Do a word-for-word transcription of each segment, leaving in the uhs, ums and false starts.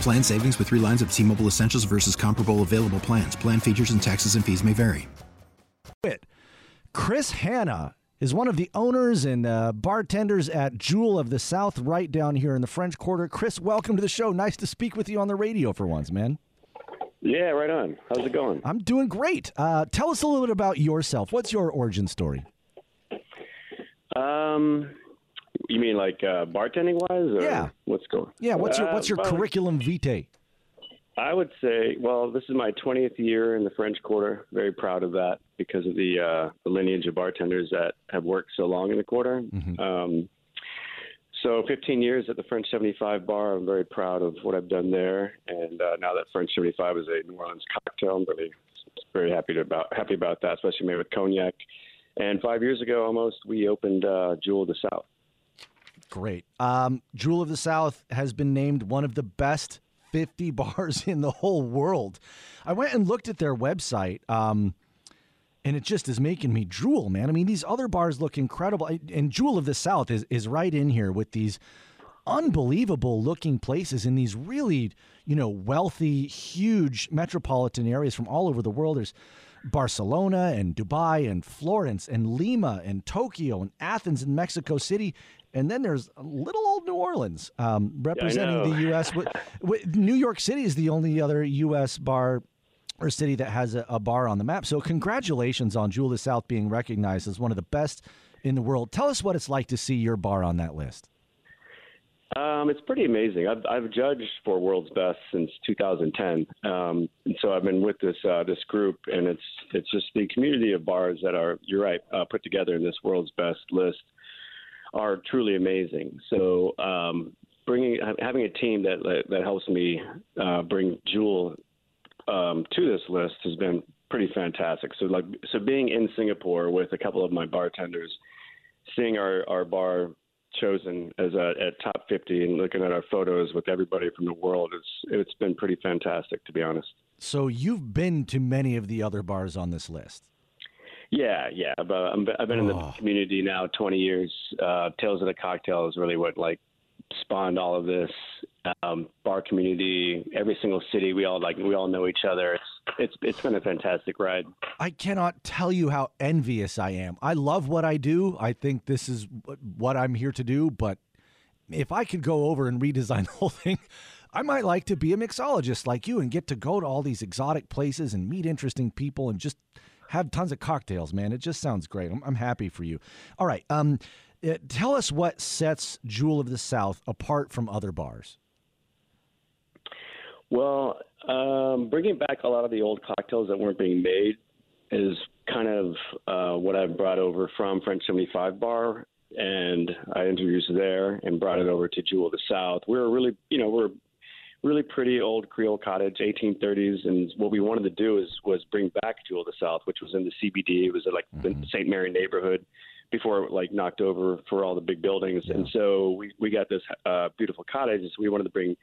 Plan savings with three lines of T-Mobile Essentials versus comparable available plans. Plan features and taxes and fees may vary. Chris Hannah is one of the owners and uh, bartenders at Jewel of the South right down here in the French Quarter. Chris, welcome to the show. Nice to speak with you on the radio for once, man. Yeah, right on. How's it going? I'm doing great. Uh, tell us a little bit about yourself. What's your origin story? Um... You mean like uh, bartending wise? Or yeah. What's going on? Yeah. What's your What's your uh, curriculum vitae? I would say, well, this is my twentieth year in the French Quarter. Very proud of that because of the, uh, the lineage of bartenders that have worked so long in the quarter. Mm-hmm. Um, so fifteen years at the French seventy-five Bar. I'm very proud of what I've done there. And uh, now that French seventy-five is a New Orleans cocktail, I'm really very happy to about happy about that, especially made with cognac. And five years ago, almost, we opened uh, Jewel of the South. Great. Um, Jewel of the South has been named one of the best fifty bars in the whole world. I went and looked at their website, um, and it just is making me drool, man. I mean, these other bars look incredible. And Jewel of the South is, is right in here with these unbelievable-looking places in these really, you know, wealthy, huge metropolitan areas from all over the world. There's Barcelona and Dubai and Florence and Lima and Tokyo and Athens and Mexico City. And then there's little old New Orleans um, representing yeah, the U S W- w- New York City is the only other U S bar or city that has a, a bar on the map. So congratulations on Jewel of the South being recognized as one of the best in the world. Tell us what it's like to see your bar on that list. Um, it's pretty amazing. I've, I've judged for World's Best since two thousand ten, um, and so I've been with this uh, this group, and it's it's just the community of bars that are, you're right, uh, put together in this World's Best list are truly amazing. So um, bringing having a team that that helps me uh, bring Jewel um, to this list has been pretty fantastic. So like so being in Singapore with a couple of my bartenders, seeing our our bar chosen as a, at top fifty and looking at our photos with everybody from the world, it's it's been pretty fantastic, to be honest. So you've been to many of the other bars on this list? Yeah, yeah. I've, uh, I've been oh. in the community now twenty years. Uh, Tales of the Cocktail is really what like spawned all of this um, bar community. Every single city, we all like we all know each other. It's it's it's been a fantastic ride. I cannot tell you how envious I am. I love what I do. I think this is what I'm here to do. But if I could go over and redesign the whole thing, I might like to be a mixologist like you and get to go to all these exotic places and meet interesting people and just have tons of cocktails, man. It just sounds great. I'm, I'm happy for you. All right. Um, it, tell us what sets Jewel of the South apart from other bars. Well, um, bringing back a lot of the old cocktails that weren't being made is kind of uh, what I've brought over from French seventy-five Bar, and I introduced there and brought it over to Jewel of the South. We were really, you know, we're really pretty old Creole cottage, eighteen thirties, and what we wanted to do is was bring back Jewel of the South, which was in the C B D. It was like mm-hmm. the Saint Mary neighborhood before it like knocked over for all the big buildings. Yeah. And so we, we got this uh, beautiful cottage, so we wanted to bring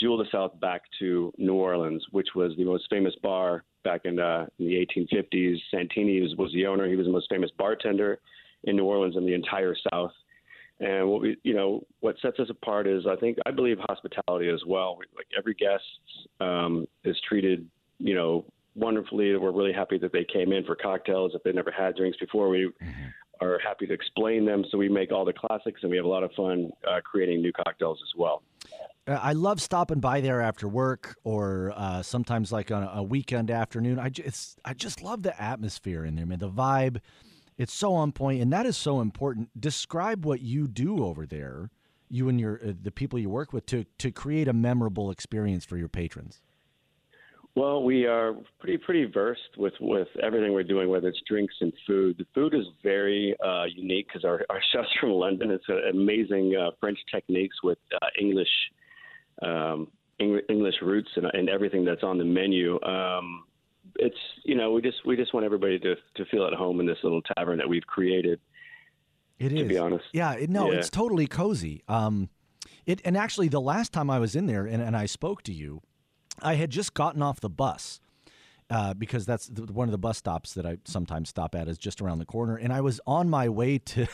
Jewel of the South back to New Orleans, which was the most famous bar back in, uh, in the eighteen fifties. Santini was, was the owner. He was the most famous bartender in New Orleans and the entire South. And what we, you know, what sets us apart is, I think, I believe hospitality as well. Like every guest um, is treated, you know, wonderfully. We're really happy that they came in for cocktails. If they never had drinks before, we are happy to explain them. So we make all the classics, and we have a lot of fun uh, creating new cocktails as well. I love stopping by there after work or uh, sometimes like on a weekend afternoon. I just, I just love the atmosphere in there, man. The vibe, it's so on point, and that is so important. Describe what you do over there, you and your uh, the people you work with, to to create a memorable experience for your patrons. Well, we are pretty pretty versed with, with everything we're doing, whether it's drinks and food. The food is very uh, unique because our, our chefs from London, it's an amazing uh, French techniques with uh, English um, Eng- English roots and, and everything that's on the menu. Um, it's you know we just we just want everybody to to feel at home in this little tavern that we've created. It is. To be honest, yeah, it, no, yeah. It's totally cozy. Um, it and actually the last time I was in there and, and I spoke to you, I had just gotten off the bus uh, because that's the, one of the bus stops that I sometimes stop at is just around the corner. And I was on my way to,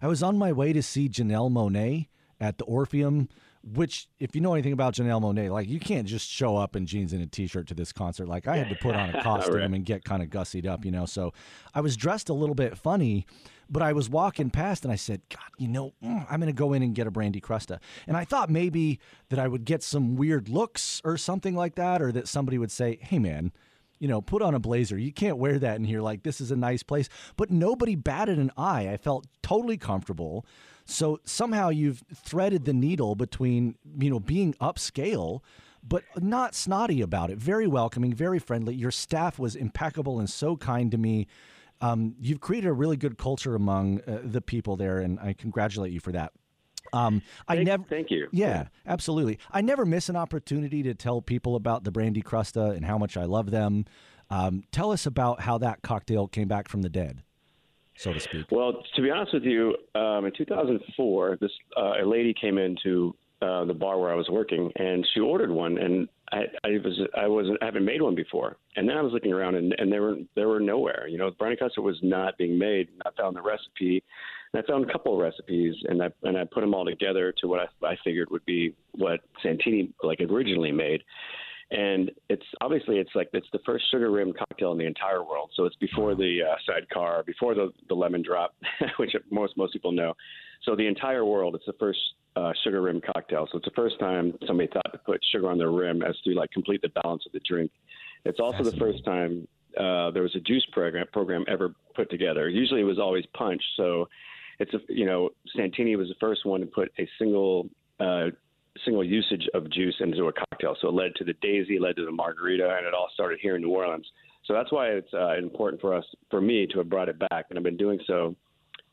I was on my way to see Janelle Monae at the Orpheum, which if you know anything about Janelle Monae, like you can't just show up in jeans and a T-shirt to this concert. Like I had to put on a costume right. and get kind of gussied up, you know. So I was dressed a little bit funny, but I was walking past and I said, God, you know, I'm going to go in and get a Brandy Crusta. And I thought maybe that I would get some weird looks or something like that, or that somebody would say, hey, man, you know, put on a blazer. You can't wear that in here. Like, this is a nice place. But nobody batted an eye. I felt totally comfortable. So somehow you've threaded the needle between, you know, being upscale, but not snotty about it. Very welcoming, very friendly. Your staff was impeccable and so kind to me. Um, you've created a really good culture among uh, the people there, and I congratulate you for that. Um, I thank, never, thank you. Yeah, absolutely. I never miss an opportunity to tell people about the Brandy Crusta and how much I love them. Um, tell us about how that cocktail came back from the dead, so to speak. Well, to be honest with you, um, in two thousand four, this uh, a lady came into uh, the bar where I was working, and she ordered one, and I, I was I wasn't I haven't made one before. And then I was looking around, and, and they were they were nowhere. You know, Brandy Crusta was not being made. I found the recipe, and I found a couple of recipes, and I and I put them all together to what I, I figured would be what Santini like originally made. And it's obviously it's like it's the first sugar-rimmed cocktail in the entire world. So it's before the uh, sidecar, before the, the lemon drop, which most most people know. So the entire world, it's the first uh, sugar rim cocktail. So it's the first time somebody thought to put sugar on their rim as to like complete the balance of the drink. It's also the first time uh, there was a juice program program ever put together. Usually it was always punch. So it's a, you know Santini was the first one to put a single uh, single usage of juice into a cocktail. So it led to the daisy, led to the margarita, and it all started here in New Orleans. So that's why it's uh, important for us, for me, to have brought it back, and I've been doing so.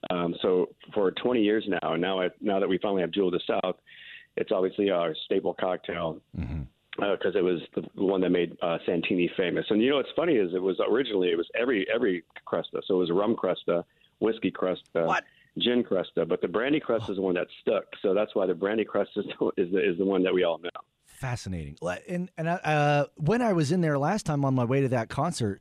Um, so for twenty years now, and now I, now that we finally have Jewel of the South, it's obviously our staple cocktail because mm-hmm. uh, it was the one that made uh, Santini famous. And you know what's funny is it was originally it was every every Crusta, so it was rum Crusta, whiskey Crusta, what? gin Crusta, but the Brandy Crusta oh. is the one that stuck. So that's why the Brandy Crusta is the, is the, is the one that we all know. Fascinating. And and uh, when I was in there last time on my way to that concert.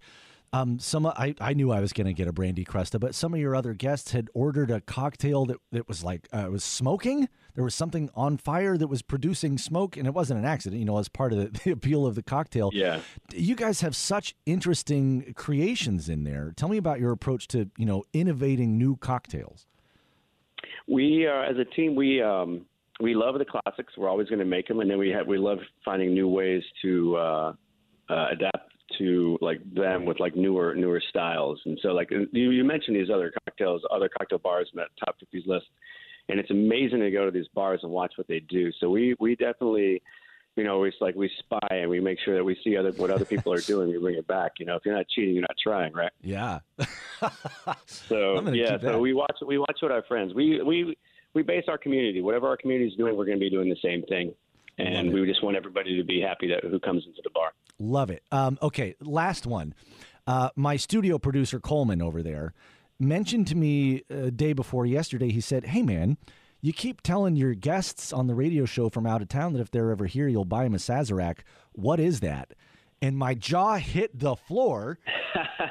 Um, some I, I knew I was going to get a Brandy Crusta, but some of your other guests had ordered a cocktail that, that was like, uh, it was smoking. There was something on fire that was producing smoke, and it wasn't an accident, you know, as part of the, the appeal of the cocktail. Yeah. You guys have such interesting creations in there. Tell me about your approach to, you know, innovating new cocktails. We, uh, as a team, we, um, we love the classics. We're always going to make them. And then we have, we love finding new ways to, uh, uh adapt to like them with like newer newer styles. And so like you, you mentioned these other cocktails, other cocktail bars in that top fifties list, and it's amazing to go to these bars and watch what they do. So we we definitely, you know, it's like we spy and we make sure that we see other what other people are doing. We bring it back. You know, if you're not cheating, you're not trying, right? Yeah. so yeah, so we watch we watch what our friends we we we base our community. Whatever our community is doing, we're going to be doing the same thing. And we just want everybody to be happy that who comes into the bar. Love it. Um, okay, last one. Uh, my studio producer, Coleman, over there, mentioned to me a day before yesterday, he said, hey, man, you keep telling your guests on the radio show from out of town that if they're ever here, you'll buy them a Sazerac. What is that? And my jaw hit the floor.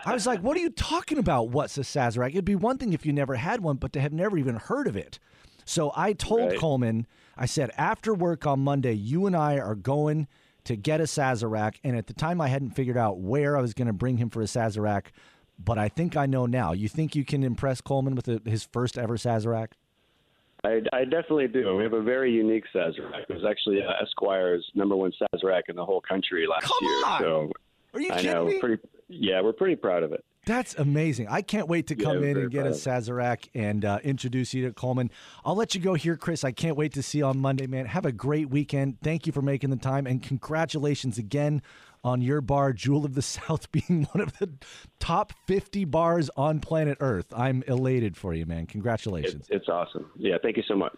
I was like, what are you talking about? What's a Sazerac? It'd be one thing if you never had one, but to have never even heard of it. So I told right. Coleman, I said, after work on Monday, you and I are going to get a Sazerac. And at the time, I hadn't figured out where I was going to bring him for a Sazerac, but I think I know now. You think you can impress Coleman with a, his first ever Sazerac? I, I definitely do. We have a very unique Sazerac. It was actually uh, Esquire's number one Sazerac in the whole country last Come year. On. So Are you I kidding know, me? Pretty, yeah, we're pretty proud of it. That's amazing. I can't wait to come yeah, in and get a Sazerac and uh, introduce you to Coleman. I'll let you go here, Chris. I can't wait to see you on Monday, man. Have a great weekend. Thank you for making the time, and congratulations again on your bar, Jewel of the South, being one of the top fifty bars on planet Earth. I'm elated for you, man. Congratulations. It, it's awesome. Yeah, thank you so much.